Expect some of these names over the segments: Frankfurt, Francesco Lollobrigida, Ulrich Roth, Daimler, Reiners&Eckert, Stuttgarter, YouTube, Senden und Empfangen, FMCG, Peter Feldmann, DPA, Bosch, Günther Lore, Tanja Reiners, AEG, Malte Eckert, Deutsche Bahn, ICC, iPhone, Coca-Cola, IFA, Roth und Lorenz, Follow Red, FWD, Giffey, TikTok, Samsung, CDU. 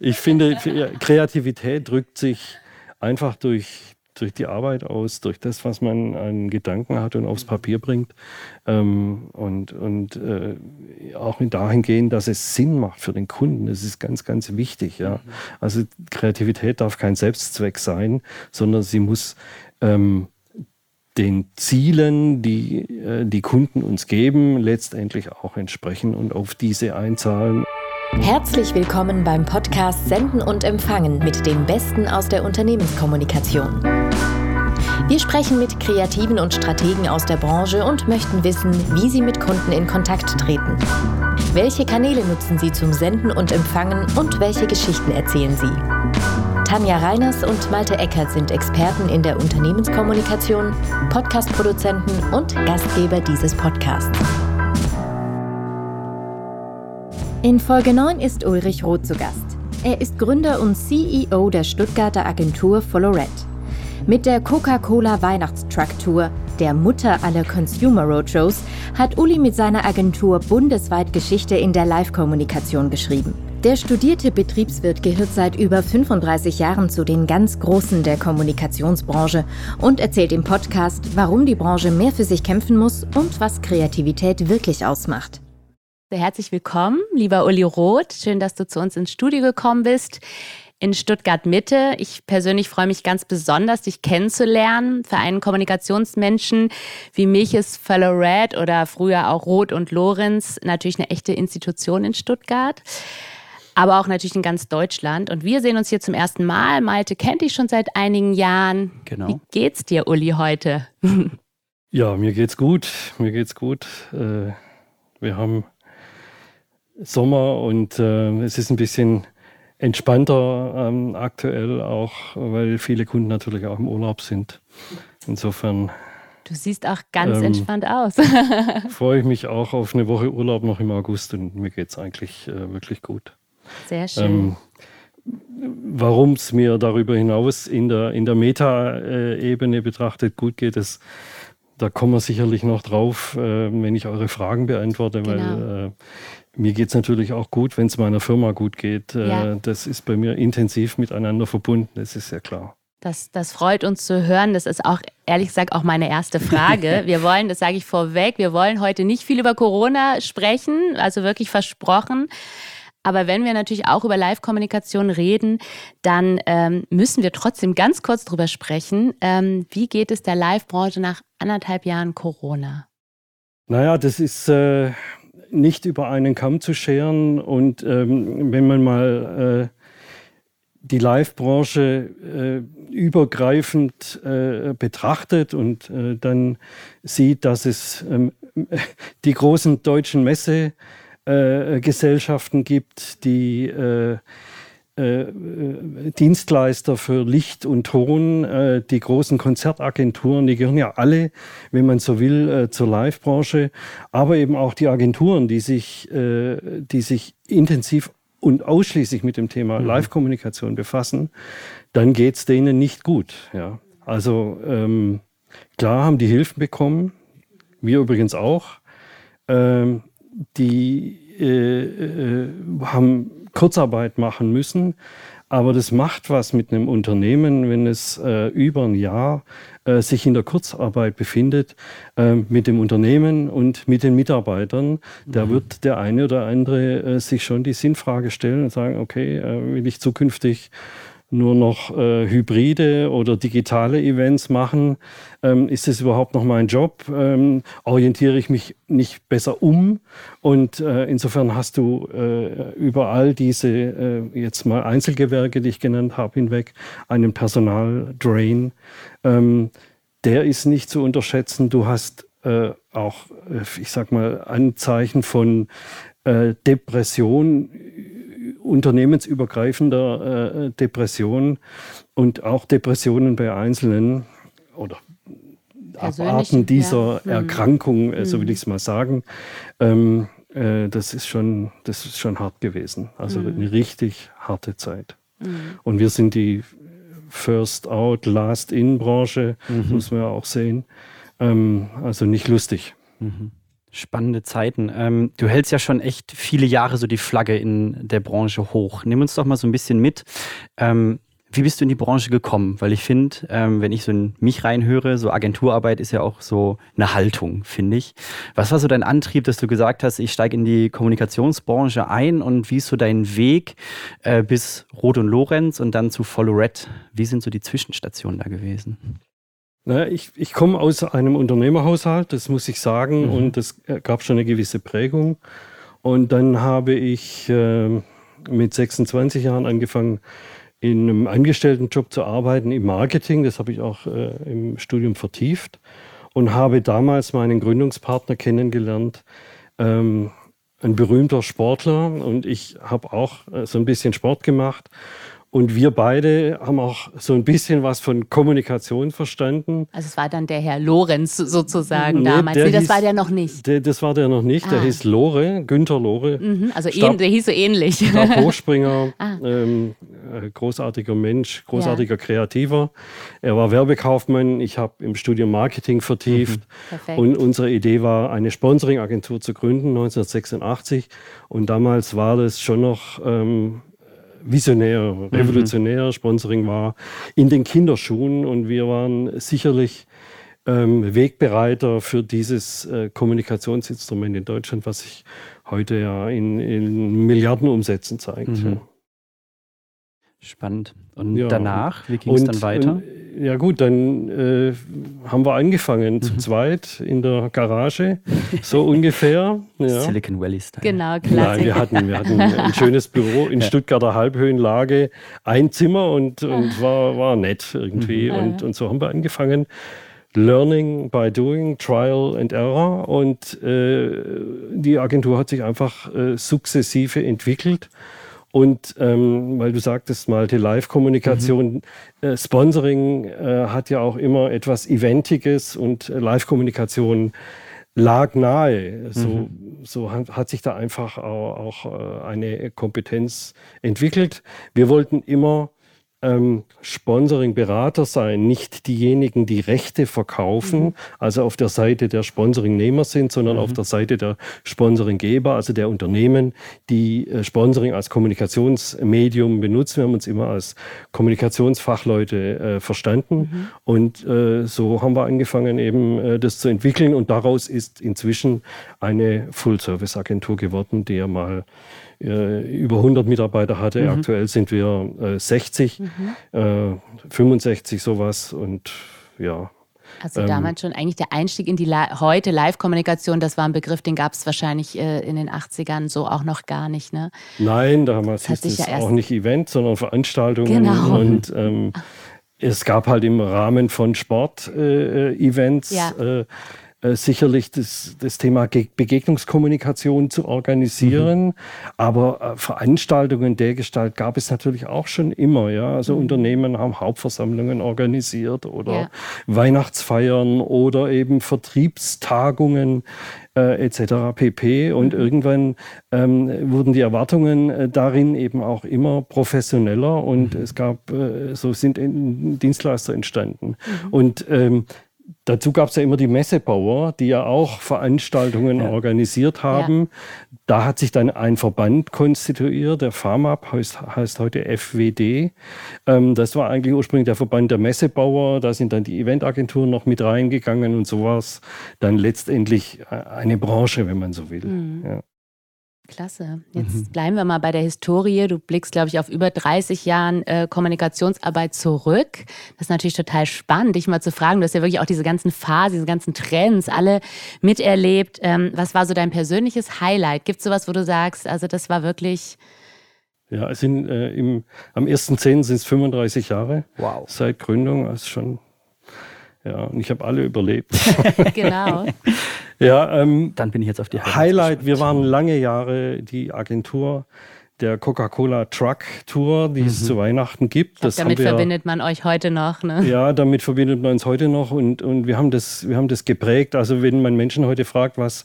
Ich finde, Kreativität drückt sich einfach durch die Arbeit aus, durch das, was man an Gedanken hat und aufs Papier bringt. Und auch dahingehend, dass es Sinn macht für den Kunden. Das ist ganz, ganz wichtig. Ja. Also Kreativität darf kein Selbstzweck sein, sondern sie muss den Zielen, die Kunden uns geben, letztendlich auch entsprechen und auf diese einzahlen. Herzlich willkommen beim Podcast Senden und Empfangen mit dem Besten aus der Unternehmenskommunikation. Wir sprechen mit Kreativen und Strategen aus der Branche und möchten wissen, wie sie mit Kunden in Kontakt treten. Welche Kanäle nutzen sie zum Senden und Empfangen und welche Geschichten erzählen sie? Tanja Reiners und Malte Eckert sind Experten in der Unternehmenskommunikation, Podcast-Produzenten und Gastgeber dieses Podcasts. In Folge 9 ist Ulrich Roth zu Gast. Er ist Gründer und CEO der Stuttgarter Agentur Follow Red. Mit der Coca-Cola Weihnachtstruck-Tour, der Mutter aller Consumer Roadshows, hat Uli mit seiner Agentur bundesweit Geschichte in der Live-Kommunikation geschrieben. Der studierte Betriebswirt gehört seit über 35 Jahren zu den ganz Großen der Kommunikationsbranche und erzählt im Podcast, warum die Branche mehr für sich kämpfen muss und was Kreativität wirklich ausmacht. Herzlich willkommen, lieber Uli Roth. Schön, dass du zu uns ins Studio gekommen bist in Stuttgart-Mitte. Ich persönlich freue mich ganz besonders, dich kennenzulernen. Für einen Kommunikationsmenschen wie mich ist Follow Red oder früher auch Roth und Lorenz natürlich eine echte Institution in Stuttgart, aber auch natürlich in ganz Deutschland. Und wir sehen uns hier zum ersten Mal. Malte kennt dich schon seit einigen Jahren. Genau. Wie geht's dir, Uli, heute? Ja, mir geht's gut. Wir haben Sommer und es ist ein bisschen entspannter aktuell auch, weil viele Kunden natürlich auch im Urlaub sind. Insofern. Du siehst auch ganz entspannt aus. Freue ich mich auch auf eine Woche Urlaub noch im August und mir geht es eigentlich wirklich gut. Sehr schön. Warum es mir darüber hinaus in der Meta-Ebene betrachtet gut geht, da kommen wir sicherlich noch drauf, wenn ich eure Fragen beantworte, genau. Weil mir geht es natürlich auch gut, wenn es meiner Firma gut geht. Ja. Das ist bei mir intensiv miteinander verbunden, das ist ja klar. Das freut uns zu hören. Das ist auch, ehrlich gesagt, auch meine erste Frage. Wir wollen, das sage ich vorweg, heute nicht viel über Corona sprechen, also wirklich versprochen. Aber wenn wir natürlich auch über Live-Kommunikation reden, dann müssen wir trotzdem ganz kurz drüber sprechen. Wie geht es der Live-Branche nach 1,5 Jahren Corona? Naja, das ist nicht über einen Kamm zu scheren. Und wenn man mal die Live-Branche übergreifend betrachtet und dann sieht, dass es die großen deutschen Messegesellschaften gibt, die Dienstleister für Licht und Ton, die großen Konzertagenturen, die gehören ja alle, wenn man so will, zur Live-Branche, aber eben auch die Agenturen, die sich intensiv und ausschließlich mit dem Thema Live-Kommunikation befassen, dann geht es denen nicht gut. Ja. Also klar haben die Hilfen bekommen, wir übrigens auch. Die haben Kurzarbeit machen müssen, aber das macht was mit einem Unternehmen, wenn es über ein Jahr sich in der Kurzarbeit befindet, mit dem Unternehmen und mit den Mitarbeitern. Da wird der eine oder andere sich schon die Sinnfrage stellen und sagen, okay, will ich zukünftig nur noch hybride oder digitale Events machen? Ist das überhaupt noch mein Job? Orientiere ich mich nicht besser um? Und insofern hast du überall diese jetzt mal Einzelgewerke, die ich genannt habe, hinweg einen Personaldrain. Der ist nicht zu unterschätzen. Du hast auch, ich sag mal, Anzeichen von Depression, unternehmensübergreifender Depression und auch Depressionen bei Einzelnen oder Abarten dieser Erkrankung, so will ich es mal sagen. Das ist schon hart gewesen. Also eine richtig harte Zeit. Und wir sind die First-Out-, Last-In-Branche, muss man ja auch sehen. Also nicht lustig. Spannende Zeiten. Du hältst ja schon echt viele Jahre so die Flagge in der Branche hoch. Nimm uns doch mal so ein bisschen mit. Wie bist du in die Branche gekommen? Weil ich finde, wenn ich so in mich reinhöre, so Agenturarbeit ist ja auch so eine Haltung, finde ich. Was war so dein Antrieb, dass du gesagt hast, ich steige in die Kommunikationsbranche ein, und wie ist so dein Weg bis Roth und Lorenz und dann zu Follow Red? Wie sind so die Zwischenstationen da gewesen? Naja, ich komme aus einem Unternehmerhaushalt, das muss ich sagen, und das gab schon eine gewisse Prägung. Und dann habe ich mit 26 Jahren angefangen, in einem Angestelltenjob zu arbeiten im Marketing. Das habe ich auch im Studium vertieft und habe damals meinen Gründungspartner kennengelernt, ein berühmter Sportler. Und ich habe auch so ein bisschen Sport gemacht. Und wir beide haben auch so ein bisschen was von Kommunikation verstanden. Also es war dann der Herr Lorenz sozusagen damals. Nee, das war der noch nicht. Das war der noch nicht. Der hieß Lore, Günther Lore. Also der hieß so ähnlich. Hochspringer, großartiger Mensch, großartiger Kreativer. Er war Werbekaufmann. Ich habe im Studium Marketing vertieft. Und unsere Idee war, eine Sponsoring-Agentur zu gründen, 1986. Und damals war das schon noch visionär, revolutionär, Sponsoring war in den Kinderschuhen, und wir waren sicherlich Wegbereiter für dieses Kommunikationsinstrument in Deutschland, was sich heute ja in Milliardenumsätzen zeigt. Ja. Spannend. Und danach, wie ging es dann weiter? Ja gut, dann haben wir angefangen, zu zweit in der Garage, so ungefähr. Ja. Silicon Valley-Style. Genau, klar. Wir hatten ein schönes Büro in Stuttgarter Halbhöhenlage, ein Zimmer, und war nett irgendwie. Und so haben wir angefangen. Learning by doing, Trial and Error. Und die Agentur hat sich einfach sukzessive entwickelt. Und weil du sagtest, Malte, Live-Kommunikation, Sponsoring hat ja auch immer etwas Eventiges, und Live-Kommunikation lag nahe. So hat sich da einfach auch eine Kompetenz entwickelt. Wir wollten immer Sponsoring-Berater sein, nicht diejenigen, die Rechte verkaufen, also auf der Seite der Sponsoringnehmer sind, sondern auf der Seite der Sponsoringgeber, also der Unternehmen, die Sponsoring als Kommunikationsmedium benutzen. Wir haben uns immer als Kommunikationsfachleute verstanden, und so haben wir angefangen, eben das zu entwickeln, und daraus ist inzwischen eine Full-Service-Agentur geworden, die ja mal über 100 Mitarbeiter hatte. Aktuell sind wir 60, 65 sowas, und ja. Also damals schon eigentlich der Einstieg in die heute Live-Kommunikation, das war ein Begriff, den gab es wahrscheinlich in den 80ern so auch noch gar nicht, ne? Nein, damals hieß es ja auch nicht Event, sondern Veranstaltungen. Genau. Und es gab halt im Rahmen von Sport-Events sicherlich das Thema Begegnungskommunikation zu organisieren, aber Veranstaltungen der Gestalt gab es natürlich auch schon immer. Ja? Also Unternehmen haben Hauptversammlungen organisiert oder Weihnachtsfeiern oder eben Vertriebstagungen etc. pp. Und irgendwann wurden die Erwartungen darin eben auch immer professioneller, und es gab, so sind Dienstleister entstanden. Und dazu gab es ja immer die Messebauer, die ja auch Veranstaltungen organisiert haben. Ja. Da hat sich dann ein Verband konstituiert, der FAMAP heißt heute FWD. Das war eigentlich ursprünglich der Verband der Messebauer. Da sind dann die Eventagenturen noch mit reingegangen, und so war es dann letztendlich eine Branche, wenn man so will. Ja. Klasse. Jetzt bleiben wir mal bei der Historie. Du blickst, glaube ich, auf über 30 Jahren Kommunikationsarbeit zurück. Das ist natürlich total spannend, dich mal zu fragen. Du hast ja wirklich auch diese ganzen Phasen, diese ganzen Trends alle miterlebt. Was war so dein persönliches Highlight? Gibt es sowas, wo du sagst, also das war wirklich... Ja, es sind, am 1.10. sind es 35 Jahre seit Gründung. Also schon... Ja, und ich habe alle überlebt. Genau. Ja, dann bin ich jetzt auf die Highlight. Wir waren lange Jahre die Agentur der Coca-Cola Truck Tour, die es zu Weihnachten gibt. Verbindet man euch heute noch, ne? Ja, damit verbindet man uns heute noch, und wir haben das geprägt. Also wenn man Menschen heute fragt, was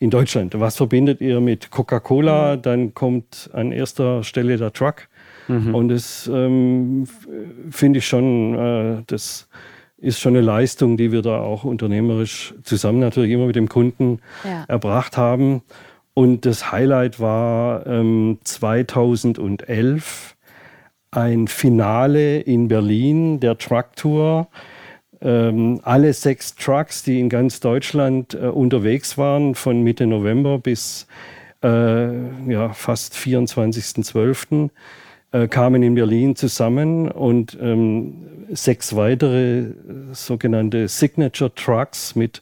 in Deutschland, was verbindet ihr mit Coca-Cola, dann kommt an erster Stelle der Truck. Und das finde ich schon, das ist schon eine Leistung, die wir da auch unternehmerisch zusammen natürlich immer mit dem Kunden erbracht haben. Und das Highlight war 2011 ein Finale in Berlin der Truck Tour. Alle 6 Trucks, die in ganz Deutschland unterwegs waren, von Mitte November bis fast 24.12., kamen in Berlin zusammen und 6 weitere sogenannte Signature Trucks mit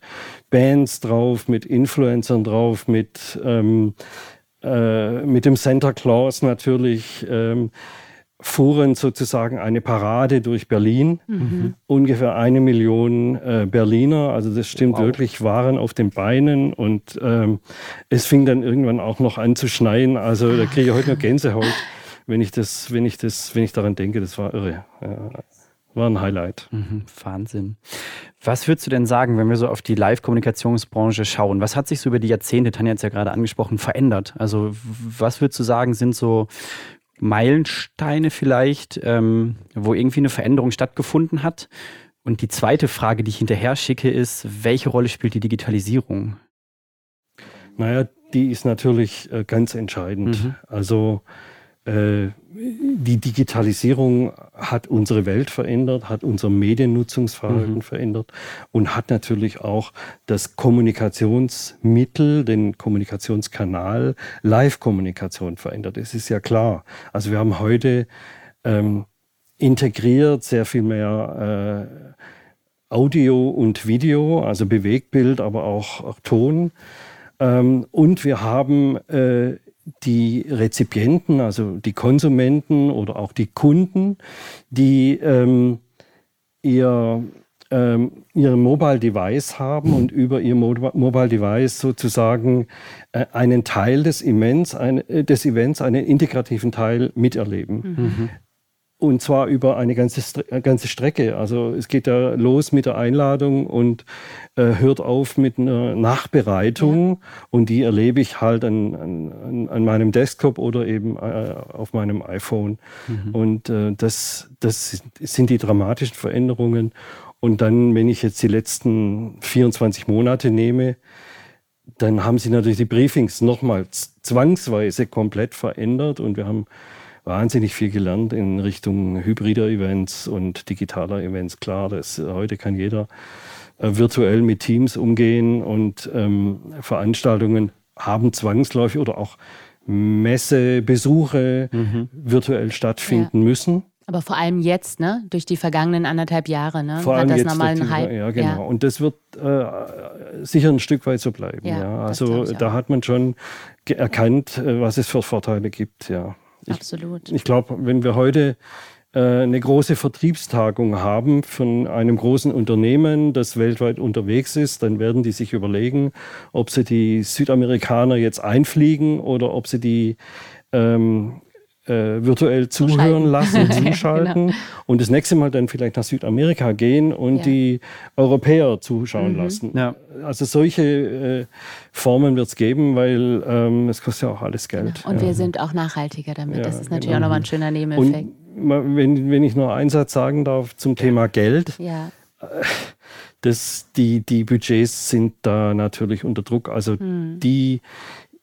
Bands drauf, mit Influencern drauf, mit dem Santa Claus natürlich, fuhren sozusagen eine Parade durch Berlin. Mhm. Ungefähr 1 Million Berliner, also das stimmt wirklich, waren auf den Beinen und es fing dann irgendwann auch noch an zu schneien, also da kriege ich heute noch Gänsehaut. Wenn ich daran denke, das war irre. Ja, war ein Highlight. Mhm, Wahnsinn. Was würdest du denn sagen, wenn wir so auf die Live-Kommunikationsbranche schauen? Was hat sich so über die Jahrzehnte, Tanja hat es ja gerade angesprochen, verändert? Also was würdest du sagen, sind so Meilensteine vielleicht, wo irgendwie eine Veränderung stattgefunden hat? Und die zweite Frage, die ich hinterher schicke, ist, welche Rolle spielt die Digitalisierung? Naja, die ist natürlich ganz entscheidend. Mhm. Also die Digitalisierung hat unsere Welt verändert, hat unser Mediennutzungsverhalten verändert und hat natürlich auch das Kommunikationsmittel, den Kommunikationskanal, Live-Kommunikation verändert. Das ist ja klar. Also wir haben heute integriert sehr viel mehr Audio und Video, also Bewegtbild, aber auch Ton. Und wir haben die Rezipienten, also die Konsumenten oder auch die Kunden, die ihr Mobile Device haben und über ihr Mobile Device sozusagen einen Teil des Events, einen integrativen Teil miterleben. Mhm. Und zwar über eine ganze Strecke. Also es geht ja los mit der Einladung und hört auf mit einer Nachbereitung. Und die erlebe ich halt an meinem Desktop oder eben auf meinem iPhone. Mhm. Und das sind die dramatischen Veränderungen. Und dann, wenn ich jetzt die letzten 24 Monate nehme, dann haben sich natürlich die Briefings nochmal zwangsweise komplett verändert. Und wir haben wahnsinnig viel gelernt in Richtung hybrider Events und digitaler Events. Klar, heute kann jeder virtuell mit Teams umgehen und Veranstaltungen haben zwangsläufig oder auch Messebesuche virtuell stattfinden müssen. Aber vor allem jetzt, ne? Durch die vergangenen 1,5 Jahre, ne? Vor allem hat das nochmal einen Hype. Ja, genau. Ja. Und das wird sicher ein Stück weit so bleiben. Ja, also da hat man schon erkannt, was es für Vorteile gibt, ja. Absolut. Ich glaube, wenn wir heute eine große Vertriebstagung haben von einem großen Unternehmen, das weltweit unterwegs ist, dann werden die sich überlegen, ob sie die Südamerikaner jetzt einfliegen oder ob sie die virtuell zuhören lassen, zuschalten genau. Und das nächste Mal dann vielleicht nach Südamerika gehen und die Europäer zuschauen lassen. Ja. Also solche Formen wird es geben, weil es kostet ja auch alles Geld. Genau. Und wir sind auch nachhaltiger damit. Ja, das ist natürlich auch nochmal ein schöner Nebeneffekt. Und wenn ich nur einen Satz sagen darf zum Thema Geld. Ja. Die Budgets sind da natürlich unter Druck. Also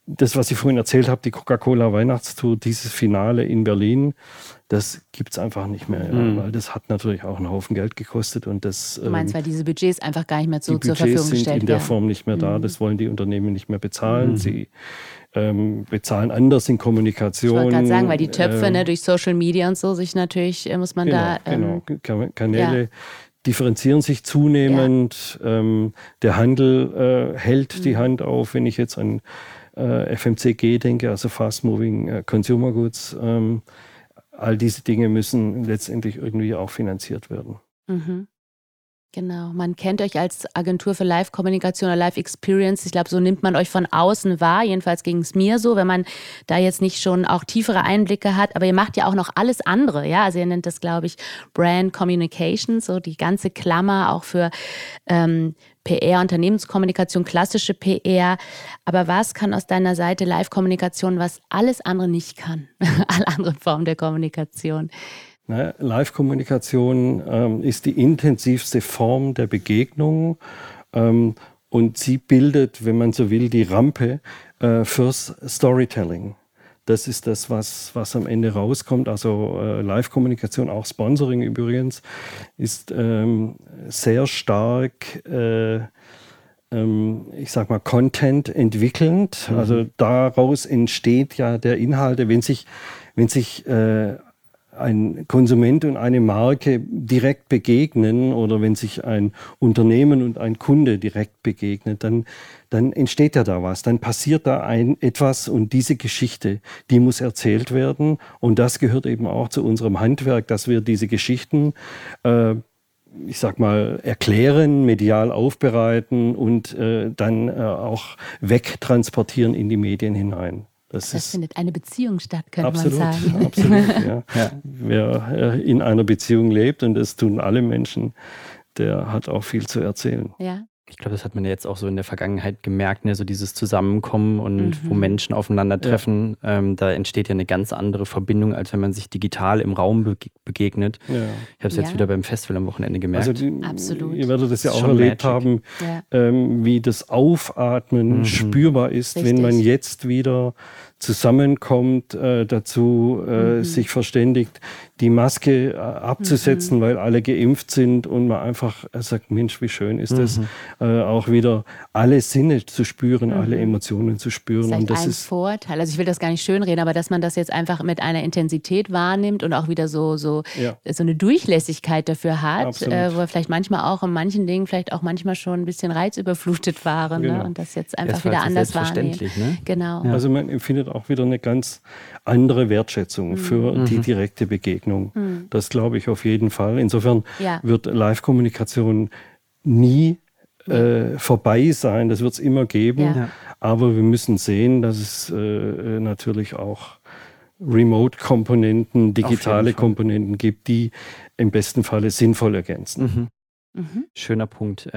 das, was ich vorhin erzählt habe, die Coca-Cola Weihnachtstour, dieses Finale in Berlin, das gibt es einfach nicht mehr, weil das hat natürlich auch einen Haufen Geld gekostet. Und das, du meinst, weil diese Budgets einfach gar nicht mehr so zur Verfügung gestellt werden? Die Budgets sind in der Form nicht mehr da, das wollen die Unternehmen nicht mehr bezahlen. Sie bezahlen anders in Kommunikation. Ich wollte gerade sagen, weil die Töpfe durch Social Media und so sich natürlich, muss man Kanäle differenzieren sich zunehmend. Der Handel hält die Hand auf, wenn ich jetzt an FMCG denke, also Fast Moving Consumer Goods, all diese Dinge müssen letztendlich irgendwie auch finanziert werden. Mhm. Genau, man kennt euch als Agentur für Live-Kommunikation oder Live-Experience. Ich glaube, so nimmt man euch von außen wahr. Jedenfalls ging es mir so, wenn man da jetzt nicht schon auch tiefere Einblicke hat. Aber ihr macht ja auch noch alles andere. Ja? Also ihr nennt das, glaube ich, Brand Communication, so die ganze Klammer auch für PR, Unternehmenskommunikation, klassische PR. Aber was kann aus deiner Seite Live-Kommunikation, was alles andere nicht kann? Alle anderen Formen der Kommunikation. Ne? Live-Kommunikation ist die intensivste Form der Begegnung und sie bildet, wenn man so will, die Rampe fürs Storytelling. Das ist das, was am Ende rauskommt. Also Live-Kommunikation, auch Sponsoring übrigens, ist sehr stark, ich sag mal, Content entwickelnd. Mhm. Also daraus entsteht ja der Inhalte, wenn sich ein Konsument und eine Marke direkt begegnen oder wenn sich ein Unternehmen und ein Kunde direkt begegnet, dann entsteht ja da was, dann passiert da etwas und diese Geschichte, die muss erzählt werden und das gehört eben auch zu unserem Handwerk, dass wir diese Geschichten, ich sag mal, erklären, medial aufbereiten und dann auch wegtransportieren in die Medien hinein. Das findet eine Beziehung statt, könnte man sagen. Absolut, ja. Ja. Wer in einer Beziehung lebt, und das tun alle Menschen, der hat auch viel zu erzählen. Ja. Ich glaube, das hat man ja jetzt auch so in der Vergangenheit gemerkt, ne? So dieses Zusammenkommen und wo Menschen aufeinandertreffen, ja. Da entsteht ja eine ganz andere Verbindung, als wenn man sich digital im Raum begegnet. Ja. Ich habe es jetzt wieder beim Festival am Wochenende gemerkt. Also absolut. Ihr werdet das ja auch erlebt haben, wie das Aufatmen spürbar ist, richtig, wenn man jetzt wieder zusammenkommt, dazu sich verständigt, die Maske abzusetzen, weil alle geimpft sind und man einfach sagt, Mensch, wie schön ist das, auch wieder alle Sinne zu spüren, alle Emotionen zu spüren. Das ist ein Vorteil, also ich will das gar nicht schönreden, aber dass man das jetzt einfach mit einer Intensität wahrnimmt und auch wieder so eine Durchlässigkeit dafür hat, wo wir vielleicht manchmal auch in manchen Dingen schon ein bisschen reizüberflutet waren, genau, ne? Und das jetzt einfach wieder anders wahrnehmen. Ne? Genau. Ja. Also man empfindet auch wieder eine ganz andere Wertschätzung für die direkte Begegnung. Mhm. Das glaube ich auf jeden Fall. Insofern wird Live-Kommunikation nie vorbei sein. Das wird es immer geben. Ja. Aber wir müssen sehen, dass es natürlich auch Remote-Komponenten, digitale Komponenten gibt, die im besten Falle sinnvoll ergänzen. Mhm. Mhm. Schöner Punkt.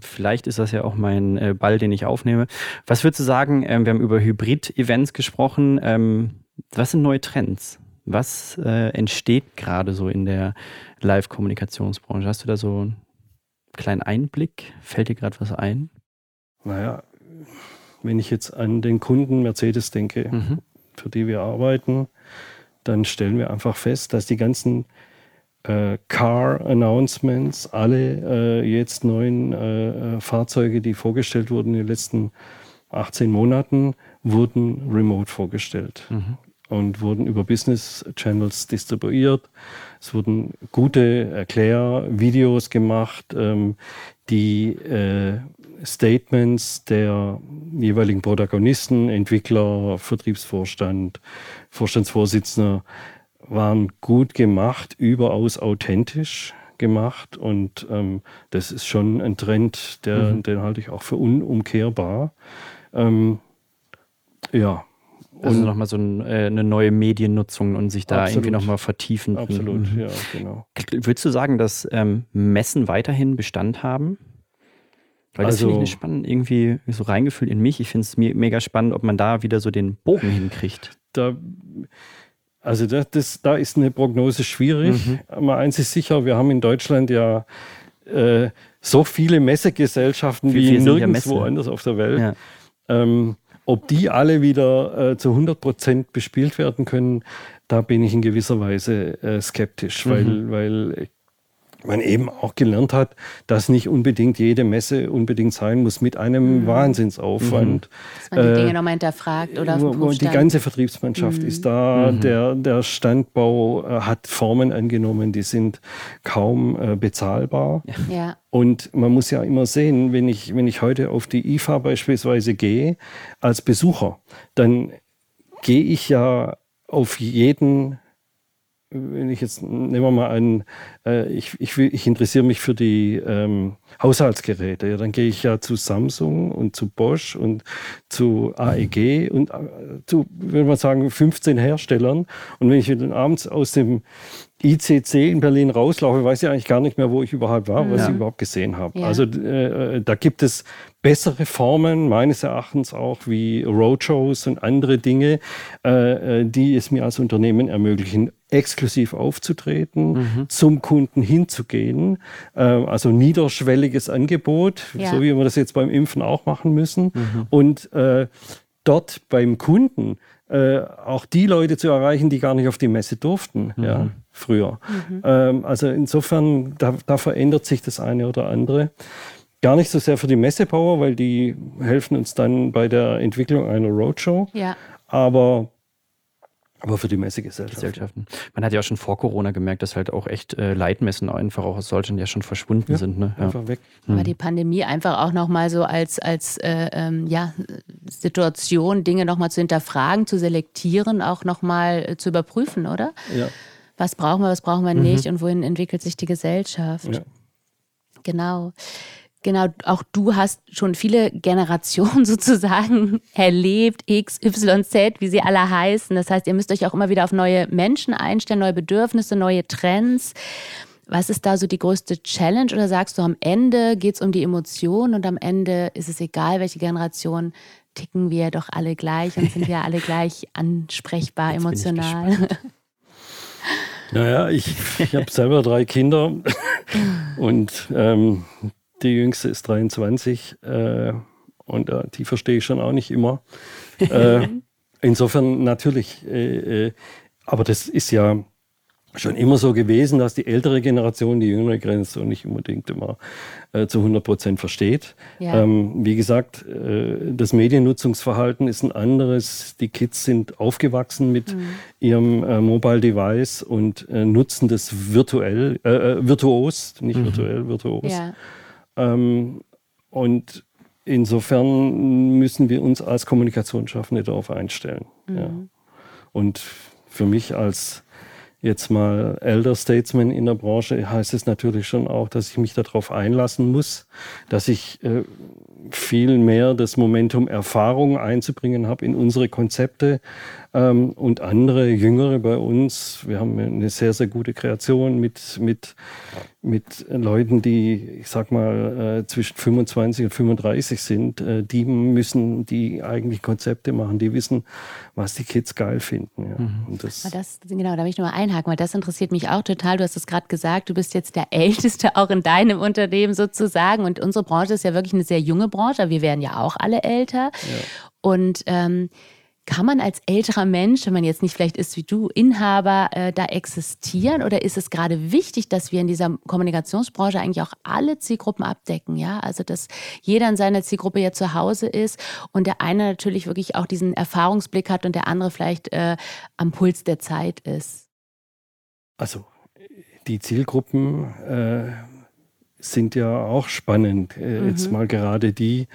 Vielleicht ist das ja auch mein Ball, den ich aufnehme. Was würdest du sagen, wir haben über Hybrid-Events gesprochen. Was sind neue Trends? Was entsteht gerade so in der Live-Kommunikationsbranche? Hast du da so einen kleinen Einblick? Fällt dir gerade was ein? Naja, wenn ich jetzt an den Kunden Mercedes denke, für die wir arbeiten, dann stellen wir einfach fest, dass die ganzen Car-Announcements, alle jetzt neuen Fahrzeuge, die vorgestellt wurden in den letzten 18 Monaten, wurden remote vorgestellt und wurden über Business-Channels distribuiert. Es wurden gute Erklärvideos gemacht, die Statements der jeweiligen Protagonisten, Entwickler, Vertriebsvorstand, Vorstandsvorsitzender, waren gut gemacht, überaus authentisch gemacht und das ist schon ein Trend, den halte ich auch für unumkehrbar. Also nochmal so eine neue Mediennutzung und sich da irgendwie nochmal vertiefen. Absolut, ja, genau. Würdest du sagen, dass Messen weiterhin Bestand haben? Weil das finde ich spannend, irgendwie so reingefühlt in mich. Ich finde es mega spannend, ob man da wieder so den Bogen hinkriegt. Also da ist eine Prognose schwierig. Aber eins ist sicher, wir haben in Deutschland ja so viele Messegesellschaften wie nirgendwo anders auf der Welt. Ja. Ob die alle wieder zu 100% bespielt werden können, da bin ich in gewisser Weise skeptisch, weil man eben auch gelernt hat, dass nicht unbedingt jede Messe unbedingt sein muss mit einem Wahnsinnsaufwand. Dass man die Dinge nochmal hinterfragt oder auf den Prüfstand. Die ganze Vertriebsmannschaft ist da, der Standbau hat Formen angenommen, die sind kaum bezahlbar. Ja. Und man muss ja immer sehen, wenn ich heute auf die IFA beispielsweise gehe, als Besucher, dann gehe ich ja auf jeden... Wenn ich jetzt, nehmen wir mal an, ich interessiere mich für die Haushaltsgeräte, ja, dann gehe ich ja zu Samsung und zu Bosch und zu AEG und zu, würde man sagen, 15 Herstellern. Und wenn ich dann abends aus dem ICC in Berlin rauslaufe, weiß ich eigentlich gar nicht mehr, wo ich überhaupt war, was ich überhaupt gesehen habe. Ja. Also da gibt es bessere Formen, meines Erachtens auch, wie Roadshows und andere Dinge, die es mir als Unternehmen ermöglichen, exklusiv aufzutreten, zum Kunden hinzugehen. Also niederschwelliges Angebot, so wie wir das jetzt beim Impfen auch machen müssen. Und dort beim Kunden auch die Leute zu erreichen, die gar nicht auf die Messe durften, früher. Also insofern, da verändert sich das eine oder andere. Gar nicht so sehr für die Messebauer, weil die helfen uns dann bei der Entwicklung einer Roadshow. Ja. Aber für die Messegesellschaften. Man hat ja auch schon vor Corona gemerkt, dass halt auch echt Leitmessen einfach auch aus Deutschland ja schon verschwunden sind. Ne? Ja. Einfach weg. Aber die Pandemie einfach auch nochmal so als Situation, Dinge nochmal zu hinterfragen, zu selektieren, auch nochmal zu überprüfen, oder? Ja. Was brauchen wir nicht und wohin entwickelt sich die Gesellschaft? Ja. Genau, auch du hast schon viele Generationen sozusagen erlebt, X, Y, Z, wie sie alle heißen. Das heißt, ihr müsst euch auch immer wieder auf neue Menschen einstellen, neue Bedürfnisse, neue Trends. Was ist da so die größte Challenge? Oder sagst du, am Ende geht es um die Emotionen und am Ende ist es egal, welche Generation, ticken wir doch alle gleich und sind wir alle gleich ansprechbar, jetzt emotional? Bin ich gespannt. Naja, ich habe selber 3 Kinder und die Jüngste ist 23 und die verstehe ich schon auch nicht immer. Insofern natürlich, aber das ist ja schon immer so gewesen, dass die ältere Generation die jüngere Generation nicht unbedingt immer zu 100% versteht. Ja. Wie gesagt, das Mediennutzungsverhalten ist ein anderes. Die Kids sind aufgewachsen mit ihrem Mobile Device und nutzen das virtuos. Ja. Und insofern müssen wir uns als Kommunikationsschaffende darauf einstellen. Ja. Und für mich als jetzt mal Elder Statesman in der Branche heißt es natürlich schon auch, dass ich mich darauf einlassen muss, dass ich viel mehr das Momentum Erfahrung einzubringen habe in unsere Konzepte und andere Jüngere bei uns. Wir haben eine sehr, sehr gute Kreation mit Leuten, die, ich sag mal, zwischen 25 und 35 sind. Die eigentlich Konzepte machen, die wissen, was die Kids geil finden. Ja. Und da will ich nochmal einhaken, weil das interessiert mich auch total. Du hast es gerade gesagt, du bist jetzt der Älteste auch in deinem Unternehmen sozusagen und unsere Branche ist ja wirklich eine sehr junge Branche, wir werden ja auch alle älter. Ja. Und kann man als älterer Mensch, wenn man jetzt nicht vielleicht ist wie du, Inhaber, da existieren? Oder ist es gerade wichtig, dass wir in dieser Kommunikationsbranche eigentlich auch alle Zielgruppen abdecken? Ja, also dass jeder in seiner Zielgruppe ja zu Hause ist und der eine natürlich wirklich auch diesen Erfahrungsblick hat und der andere vielleicht am Puls der Zeit ist. Also die Zielgruppen sind ja auch spannend. Jetzt mal gerade die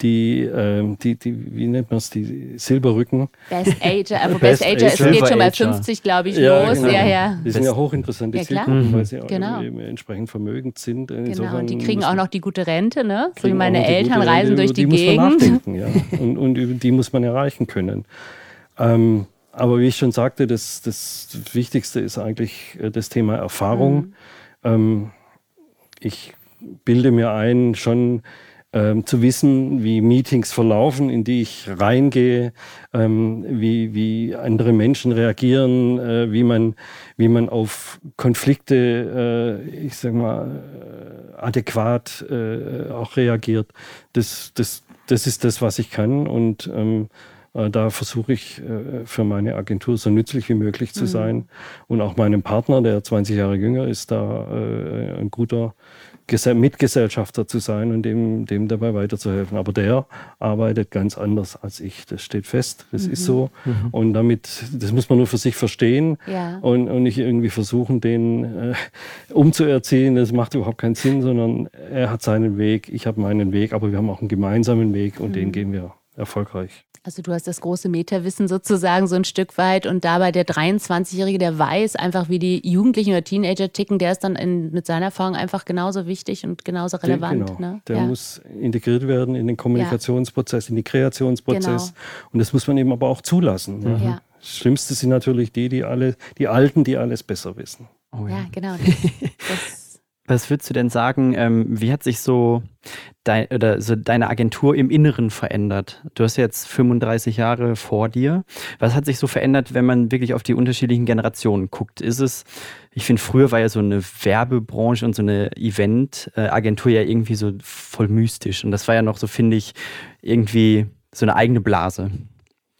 wie nennt man es, die Silberrücken. Best Ager es geht schon bei 50, glaube ich, ja, los. Genau. Ja. Die sind ja hochinteressante Zielgruppen, weil sie eben entsprechend vermögend sind. Insofern und die kriegen auch noch die gute Rente, ne? So wie meine Eltern reisen durch die Gegend. Die muss man nachdenken, ja. Und über die muss man erreichen können. Aber wie ich schon sagte, das Wichtigste ist eigentlich das Thema Erfahrung. Ich bilde mir ein, schon zu wissen, wie Meetings verlaufen, in die ich reingehe, wie andere Menschen reagieren, wie man auf Konflikte, ich sag mal, adäquat auch reagiert. Das ist das, was ich kann und da versuche ich für meine Agentur so nützlich wie möglich zu sein und auch meinem Partner, der 20 Jahre jünger ist, da ein guter Mitgesellschafter zu sein und dem dabei weiterzuhelfen. Aber der arbeitet ganz anders als ich. Das steht fest, das ist so. Und damit, das muss man nur für sich verstehen und nicht irgendwie versuchen, den umzuerziehen. Das macht überhaupt keinen Sinn, sondern er hat seinen Weg, ich habe meinen Weg, aber wir haben auch einen gemeinsamen Weg und den gehen wir erfolgreich. Also du hast das große Metawissen sozusagen so ein Stück weit und dabei der 23-Jährige, der weiß einfach, wie die Jugendlichen oder Teenager ticken, der ist dann mit seiner Erfahrung einfach genauso wichtig und genauso relevant. Genau. Ne? Der muss integriert werden in den Kommunikationsprozess, in den Kreationsprozess und das muss man eben aber auch zulassen. Ne? Ja. Das Schlimmste sind natürlich die Alten, die alles besser wissen. Oh, ja, genau. Was würdest du denn sagen, wie hat sich so deine Agentur im Inneren verändert? Du hast jetzt 35 Jahre vor dir. Was hat sich so verändert, wenn man wirklich auf die unterschiedlichen Generationen guckt? Ich finde, früher war ja so eine Werbebranche und so eine Eventagentur ja irgendwie so voll mystisch. Und das war ja noch so, finde ich, irgendwie so eine eigene Blase.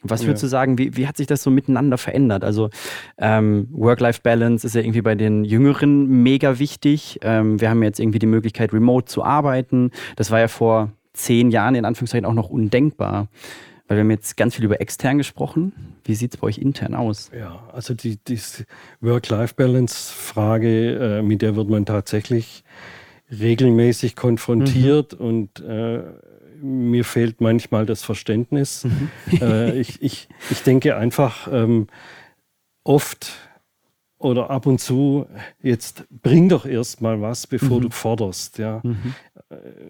Was würdest du sagen, wie hat sich das so miteinander verändert? Also Work-Life-Balance ist ja irgendwie bei den Jüngeren mega wichtig. Wir haben jetzt irgendwie die Möglichkeit, remote zu arbeiten. Das war ja vor 10 Jahren in Anführungszeichen auch noch undenkbar. Weil wir haben jetzt ganz viel über extern gesprochen. Wie sieht es bei euch intern aus? Ja, also die Work-Life-Balance-Frage, mit der wird man tatsächlich regelmäßig konfrontiert und mir fehlt manchmal das Verständnis. Ich denke einfach oft oder ab und zu, jetzt bring doch erst mal was, bevor du forderst. Ja?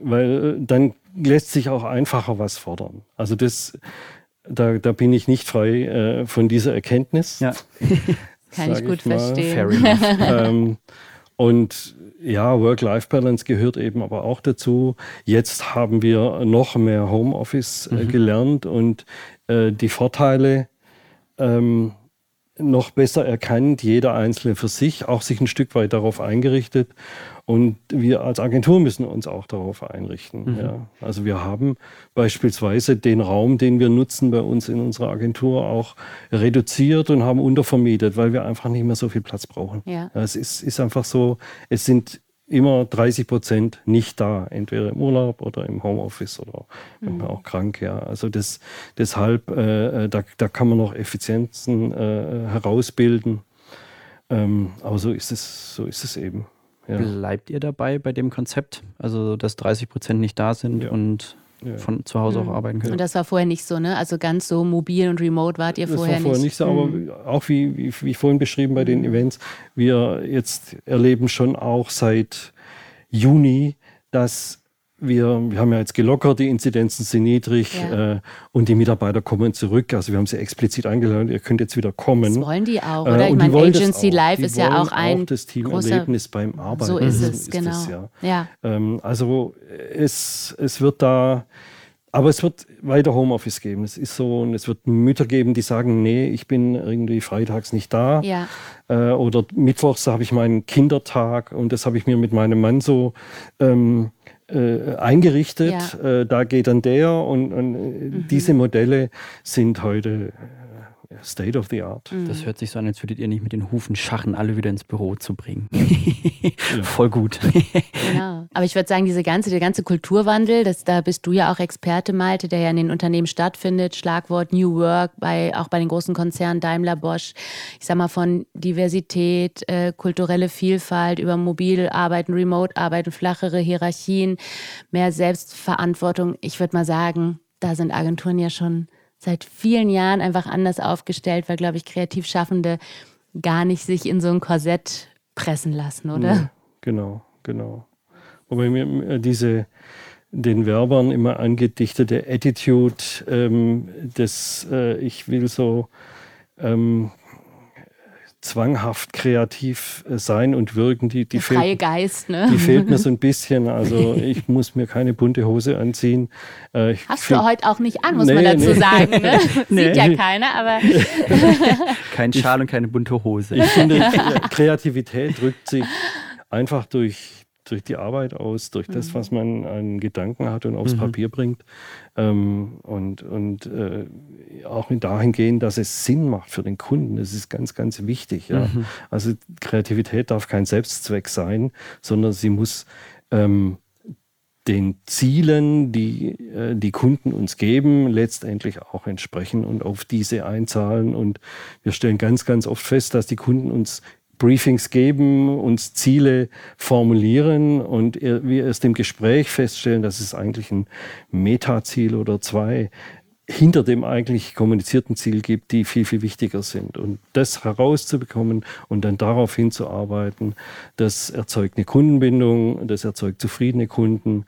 Weil dann lässt sich auch einfacher was fordern. Also da bin ich nicht frei von dieser Erkenntnis. Ja. Kann ich gut verstehen. Fair enough. Und ja, Work-Life-Balance gehört eben aber auch dazu. Jetzt haben wir noch mehr Homeoffice gelernt und die Vorteile noch besser erkannt, jeder Einzelne für sich, auch sich ein Stück weit darauf eingerichtet. Und wir als Agentur müssen uns auch darauf einrichten. Ja. Also wir haben beispielsweise den Raum, den wir nutzen bei uns in unserer Agentur, auch reduziert und haben untervermietet, weil wir einfach nicht mehr so viel Platz brauchen. Ja. Es ist einfach so, es sind immer 30% nicht da, entweder im Urlaub oder im Homeoffice oder manchmal auch krank. Ja. Also deshalb, da kann man noch Effizienzen herausbilden. Aber so ist es eben. Ja. Bleibt ihr dabei bei dem Konzept? Also, dass 30% nicht da sind und von zu Hause auch arbeiten können? Und das war vorher nicht so, ne? Also ganz so mobil und remote wart ihr vorher nicht? Das war vorher nicht so, aber auch wie vorhin beschrieben bei den Events, wir jetzt erleben schon auch seit Juni, dass wir haben ja jetzt gelockert, die Inzidenzen sind niedrig und die Mitarbeiter kommen zurück. Also wir haben sie explizit eingeladen, ihr könnt jetzt wieder kommen. Das wollen die auch, oder? Ich meine, Agency Life ist ja auch ein das Teamerlebnis beim Arbeiten. So ist es, genau. Also es wird da, aber es wird weiter Homeoffice geben. Es ist so, und es wird Mütter geben, die sagen, nee, ich bin irgendwie freitags nicht da. Ja. Oder mittwochs habe ich meinen Kindertag und das habe ich mir mit meinem Mann so eingerichtet, da geht dann der und diese Modelle sind heute State of the Art. Das hört sich so an, als würdet ihr nicht mit den Hufen scharren, alle wieder ins Büro zu bringen. Voll gut. Genau. Aber ich würde sagen, der ganze Kulturwandel, da bist du ja auch Experte, Malte, der ja in den Unternehmen stattfindet, Schlagwort New Work, auch bei den großen Konzernen Daimler, Bosch, ich sag mal von Diversität, kulturelle Vielfalt, über mobil arbeiten, remote arbeiten, flachere Hierarchien, mehr Selbstverantwortung. Ich würde mal sagen, da sind Agenturen ja schon seit vielen Jahren einfach anders aufgestellt, weil, glaube ich, Kreativschaffende gar nicht sich in so ein Korsett pressen lassen, oder? Ja, genau. Wobei mir den Werbern immer angedichtete Attitude, ich will so zwanghaft kreativ sein und wirken, die freie Geist, ne? Die fehlt mir so ein bisschen. Also ich muss mir keine bunte Hose anziehen. Hast du heute auch nicht an, muss man dazu sagen. Ne? Sieht ja keiner, aber... Kein Schal und keine bunte Hose. Ich finde, Kreativität drückt sich einfach durch die Arbeit aus, durch das, was man an Gedanken hat und aufs Papier bringt. Auch dahingehend, dass es Sinn macht für den Kunden. Das ist ganz, ganz wichtig. Ja. Also Kreativität darf kein Selbstzweck sein, sondern sie muss den Zielen, die Kunden uns geben, letztendlich auch entsprechen und auf diese einzahlen. Und wir stellen ganz, ganz oft fest, dass die Kunden uns Briefings geben, uns Ziele formulieren und wir erst im Gespräch feststellen, dass es eigentlich ein Metaziel oder zwei hinter dem eigentlich kommunizierten Ziel gibt, die viel, viel wichtiger sind. Und das herauszubekommen und dann darauf hinzuarbeiten, das erzeugt eine Kundenbindung, das erzeugt zufriedene Kunden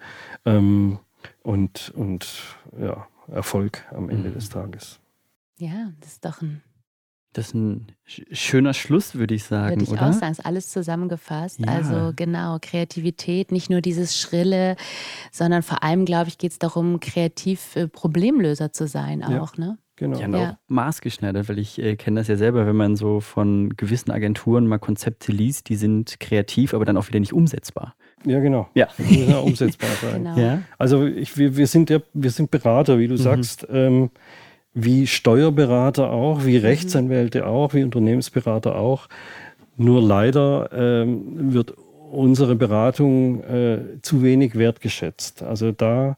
Erfolg am Ende des Tages. Ja, das ist doch ein Das ist ein schöner Schluss, würde ich sagen, oder? Würde ich auch sagen, ist alles zusammengefasst. Ja. Also genau, Kreativität, nicht nur dieses Schrille, sondern vor allem, glaube ich, geht es darum, kreativ Problemlöser zu sein auch, ne? Genau. Ja, und auch maßgeschneidert, weil ich kenne das ja selber, wenn man so von gewissen Agenturen mal Konzepte liest, die sind kreativ, aber dann auch wieder nicht umsetzbar. Ja, genau. Ja. Die müssen auch umsetzbar sein. Genau. Ja. Also wir sind Berater, wie du sagst, wie Steuerberater auch, wie Rechtsanwälte auch, wie Unternehmensberater auch. Nur leider wird unsere Beratung zu wenig wertgeschätzt. Also da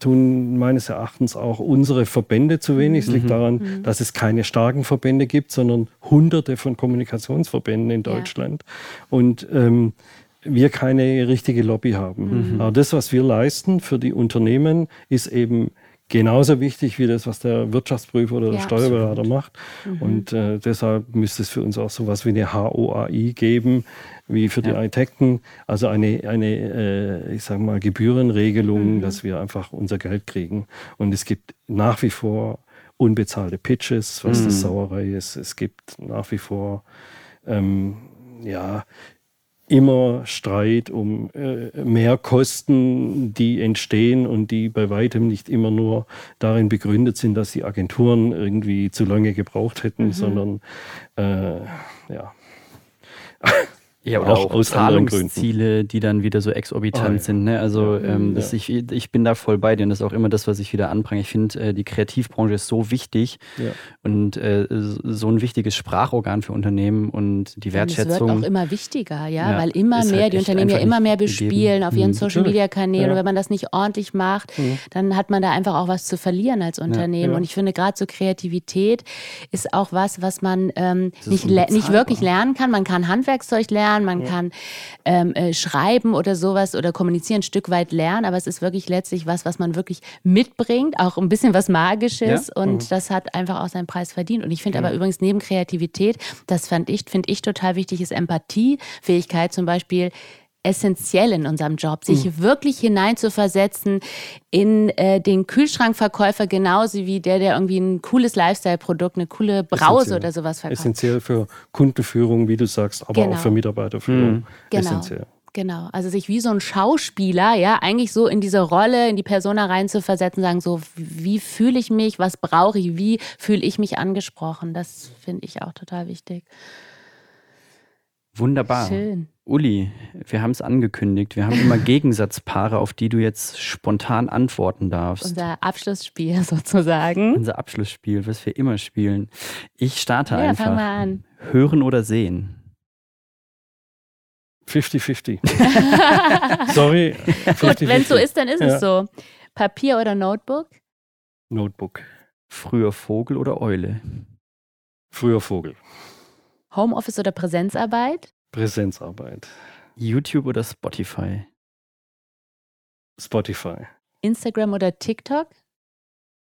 tun meines Erachtens auch unsere Verbände zu wenig. Es liegt daran, dass es keine starken Verbände gibt, sondern hunderte von Kommunikationsverbänden in Deutschland. Ja. Und wir keine richtige Lobby haben. Aber das, was wir leisten für die Unternehmen, ist eben genauso wichtig wie das, was der Wirtschaftsprüfer oder der Steuerberater macht. Und deshalb müsste es für uns auch sowas wie eine HOAI geben, wie für die Architekten. Also eine ich sage mal, Gebührenregelung, dass wir einfach unser Geld kriegen. Und es gibt nach wie vor unbezahlte Pitches, was eine Sauerei ist. Es gibt nach wie vor immer Streit um mehr Kosten, die entstehen und die bei weitem nicht immer nur darin begründet sind, dass die Agenturen irgendwie zu lange gebraucht hätten, sondern ja, oder auch Zahlungsziele, die dann wieder so exorbitant sind. Ne? Also ich bin da voll bei dir und das ist auch immer das, was ich wieder anprange. Ich finde, die Kreativbranche ist so wichtig und so ein wichtiges Sprachorgan für Unternehmen und die Wertschätzung. Und es wird auch immer wichtiger, weil immer mehr, halt die Unternehmen ja immer mehr bespielen auf ihren Social-Media-Kanälen und wenn man das nicht ordentlich macht, dann hat man da einfach auch was zu verlieren als Unternehmen. Und ich finde, gerade so Kreativität ist auch was man nicht wirklich lernen kann. Man kann Handwerkszeug lernen, man kann schreiben oder sowas oder kommunizieren, ein Stück weit lernen, aber es ist wirklich letztlich was man wirklich mitbringt, auch ein bisschen was Magisches und das hat einfach auch seinen Preis verdient. Und ich finde aber übrigens neben Kreativität, das finde ich total wichtig, ist Empathiefähigkeit zum Beispiel essentiell in unserem Job, sich wirklich hineinzuversetzen in den Kühlschrankverkäufer, genauso wie der irgendwie ein cooles Lifestyle-Produkt, eine coole Brause oder sowas verkauft. Essentiell für Kundenführung, wie du sagst, aber auch für Mitarbeiterführung. Essentiell. Genau, also sich wie so ein Schauspieler, eigentlich so in diese Rolle, in die Persona reinzuversetzen, sagen so, wie fühle ich mich, was brauche ich, wie fühle ich mich angesprochen, das finde ich auch total wichtig. Wunderbar. Schön. Uli, wir haben es angekündigt. Wir haben immer Gegensatzpaare, auf die du jetzt spontan antworten darfst. Unser Abschlussspiel sozusagen. Unser Abschlussspiel, was wir immer spielen. Ich starte einfach. Fang mal an. Hören oder sehen? 50-50. Sorry. 50-50. Gut, wenn es so ist, dann ist es so. Papier oder Notebook? Notebook. Früher Vogel oder Eule? Früher Vogel. Homeoffice oder Präsenzarbeit? Präsenzarbeit. YouTube oder Spotify? Spotify. Instagram oder TikTok?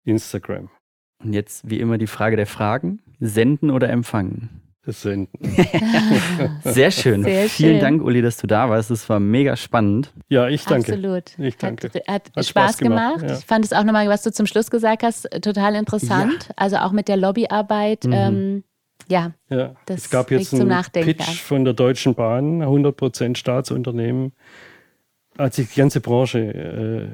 Instagram. Und jetzt wie immer die Frage der Fragen. Senden oder empfangen? Das Senden. Sehr schön. Vielen Dank, Uli, dass du da warst. Es war mega spannend. Ja, ich danke. Absolut. Ich danke. Hat Spaß gemacht. Ja. Ich fand es auch nochmal, was du zum Schluss gesagt hast, total interessant. Ja. Also auch mit der Lobbyarbeit. Ja, es gab jetzt einen Pitch von der Deutschen Bahn, 100% Staatsunternehmen, hat sich die ganze Branche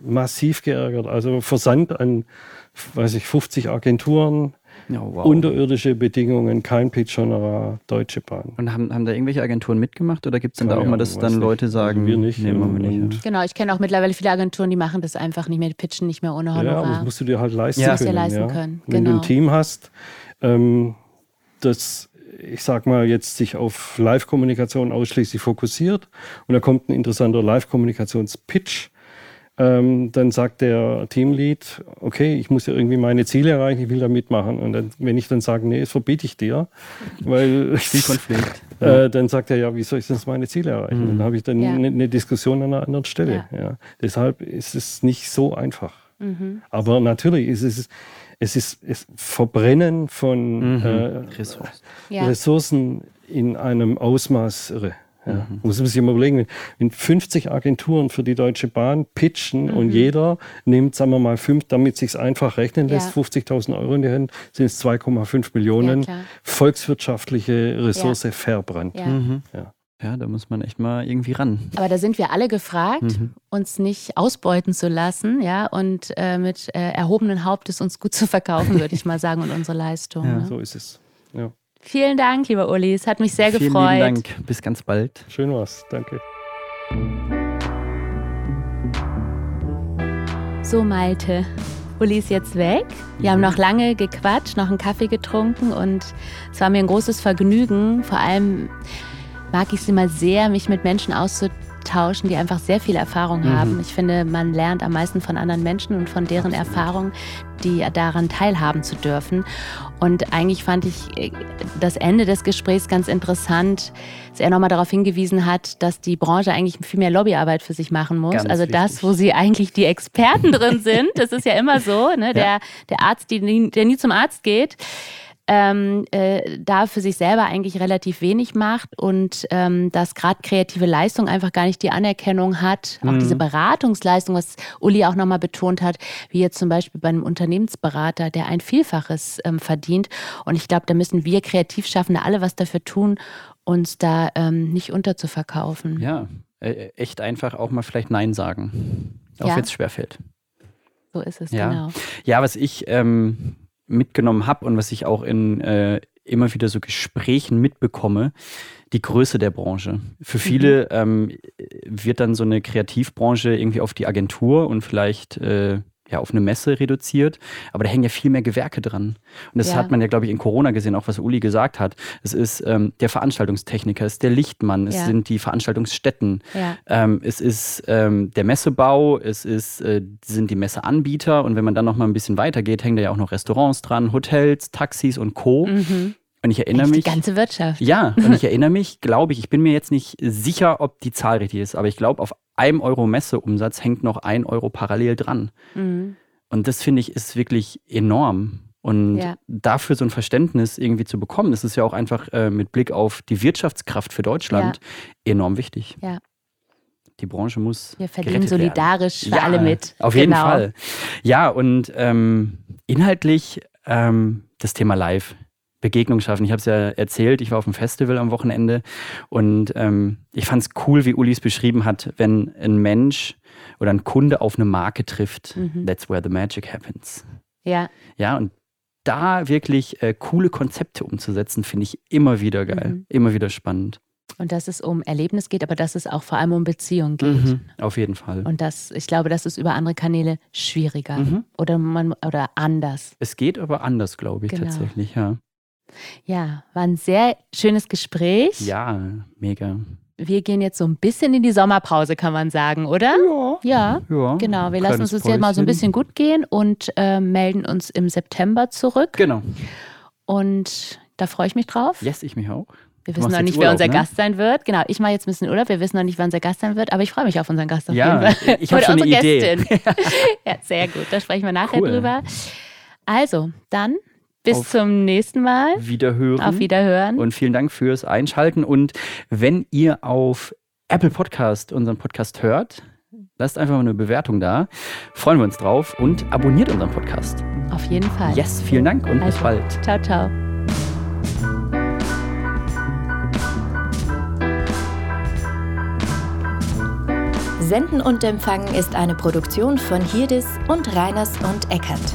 massiv geärgert. Also Versand an, 50 Agenturen, unterirdische Bedingungen, kein Pitch-Honorar, Deutsche Bahn. Und haben da irgendwelche Agenturen mitgemacht oder gibt es denn da auch mal, dass dann Leute sagen, also wir nicht, nehmen wir nicht? Genau, ich kenne auch mittlerweile viele Agenturen, die machen das einfach nicht mehr, die pitchen nicht mehr ohne Honorar. Ja, aber das musst du dir halt leisten können. Wenn du ein Team hast, das, ich sag mal, jetzt sich auf Live-Kommunikation ausschließlich fokussiert und da kommt ein interessanter Live-Kommunikations-Pitch, dann sagt der Teamlead, okay, ich muss ja irgendwie meine Ziele erreichen, ich will da mitmachen. Und dann, wenn ich dann sage, nee, das verbiete ich dir, weil Konflikt. Dann sagt er, wie soll ich denn meine Ziele erreichen? Dann habe ich dann eine Diskussion an einer anderen Stelle. Ja. Deshalb ist es nicht so einfach. Aber natürlich ist es ist Verbrennen von Ressourcen in einem Ausmaß irre. Ja, muss man sich mal überlegen, wenn 50 Agenturen für die Deutsche Bahn pitchen und jeder nimmt, sagen wir mal, fünf, damit es sich einfach rechnen lässt, 50.000 Euro in die Hand, sind es 2,5 Millionen volkswirtschaftliche Ressource verbrannt. Ja. Mhm. Ja. Ja, da muss man echt mal irgendwie ran. Aber da sind wir alle gefragt, uns nicht ausbeuten zu lassen, ja, und mit erhobenen Hauptes uns gut zu verkaufen, würde ich mal sagen, und unsere Leistung. Ja, ne? So ist es. Ja. Vielen Dank, lieber Uli. Es hat mich sehr gefreut. Vielen Dank. Bis ganz bald. Schön war's. Danke. So, Malte. Uli ist jetzt weg. Wir haben noch lange gequatscht, noch einen Kaffee getrunken und es war mir ein großes Vergnügen. Vor allem mag ich es immer sehr, mich mit Menschen auszutauschen, die einfach sehr viel Erfahrung haben. Ich finde, man lernt am meisten von anderen Menschen und von deren Erfahrungen, die daran teilhaben zu dürfen. Und eigentlich fand ich das Ende des Gesprächs ganz interessant, dass er nochmal darauf hingewiesen hat, dass die Branche eigentlich viel mehr Lobbyarbeit für sich machen muss. Ganz also wichtig. Das, wo sie eigentlich die Experten drin sind, das ist ja immer so, ne? Der Arzt, der nie zum Arzt geht, da für sich selber eigentlich relativ wenig macht und dass gerade kreative Leistung einfach gar nicht die Anerkennung hat. Auch diese Beratungsleistung, was Uli auch nochmal betont hat, wie jetzt zum Beispiel bei einem Unternehmensberater, der ein Vielfaches verdient. Und ich glaube, da müssen wir Kreativschaffende alle was dafür tun, uns da nicht unterzuverkaufen. Ja, echt einfach auch mal vielleicht Nein sagen, auch wenn es schwerfällt. So ist es, genau. Ja, was ich mitgenommen habe und was ich auch in immer wieder so Gesprächen mitbekomme, die Größe der Branche. Für viele wird dann so eine Kreativbranche irgendwie auf die Agentur und vielleicht auf eine Messe reduziert, aber da hängen ja viel mehr Gewerke dran. Und das hat man ja, glaube ich, in Corona gesehen, auch was Uli gesagt hat. Es ist der Veranstaltungstechniker, es ist der Lichtmann, es sind die Veranstaltungsstätten, es ist der Messebau, es ist, sind die Messeanbieter und wenn man dann noch mal ein bisschen weitergeht, hängen da ja auch noch Restaurants dran, Hotels, Taxis und Co. Und ich erinnere mich, die ganze Wirtschaft. Ja, und ich erinnere mich, glaube ich, ich bin mir jetzt nicht sicher, ob die Zahl richtig ist, aber ich glaube, auf 1 Euro Messeumsatz hängt noch 1 Euro parallel dran. Und das, finde ich, ist wirklich enorm. Und dafür so ein Verständnis irgendwie zu bekommen, das ist ja auch einfach mit Blick auf die Wirtschaftskraft für Deutschland enorm wichtig. Ja. Die Branche muss gerettet werden. Wir verdienen solidarisch für alle mit. Auf jeden Fall. Ja, und inhaltlich das Thema Live. Begegnung schaffen. Ich habe es ja erzählt, ich war auf dem Festival am Wochenende und ich fand es cool, wie Uli es beschrieben hat, wenn ein Mensch oder ein Kunde auf eine Marke trifft. That's where the magic happens. Ja. Ja, und da wirklich coole Konzepte umzusetzen, finde ich immer wieder geil, immer wieder spannend. Und dass es um Erlebnis geht, aber dass es auch vor allem um Beziehung geht. Auf jeden Fall. Und das, ich glaube, das ist über andere Kanäle schwieriger oder anders. Es geht aber anders, glaube ich, tatsächlich, ja. Ja, war ein sehr schönes Gespräch. Ja, mega. Wir gehen jetzt so ein bisschen in die Sommerpause, kann man sagen, oder? Ja, genau. Wir lassen uns das jetzt mal so ein bisschen gut gehen und melden uns im September zurück. Genau. Und da freue ich mich drauf. Yes, ich mich auch. Wir wissen noch nicht, wer unser Gast sein wird. Genau, ich mache jetzt ein bisschen Urlaub. Wir wissen noch nicht, wer unser Gast sein wird, aber ich freue mich auf unseren Gast. Ja, ich habe schon eine Idee. Ja, sehr gut. Da sprechen wir nachher drüber. Also, dann bis zum nächsten Mal. Wiederhören. Auf Wiederhören. Und vielen Dank fürs Einschalten. Und wenn ihr auf Apple Podcast unseren Podcast hört, lasst einfach mal eine Bewertung da. Freuen wir uns drauf und abonniert unseren Podcast. Auf jeden Fall. Yes, vielen Dank und bis bald. Ciao, ciao. Senden und Empfangen ist eine Produktion von HearDis! Und Reiners und Eckert.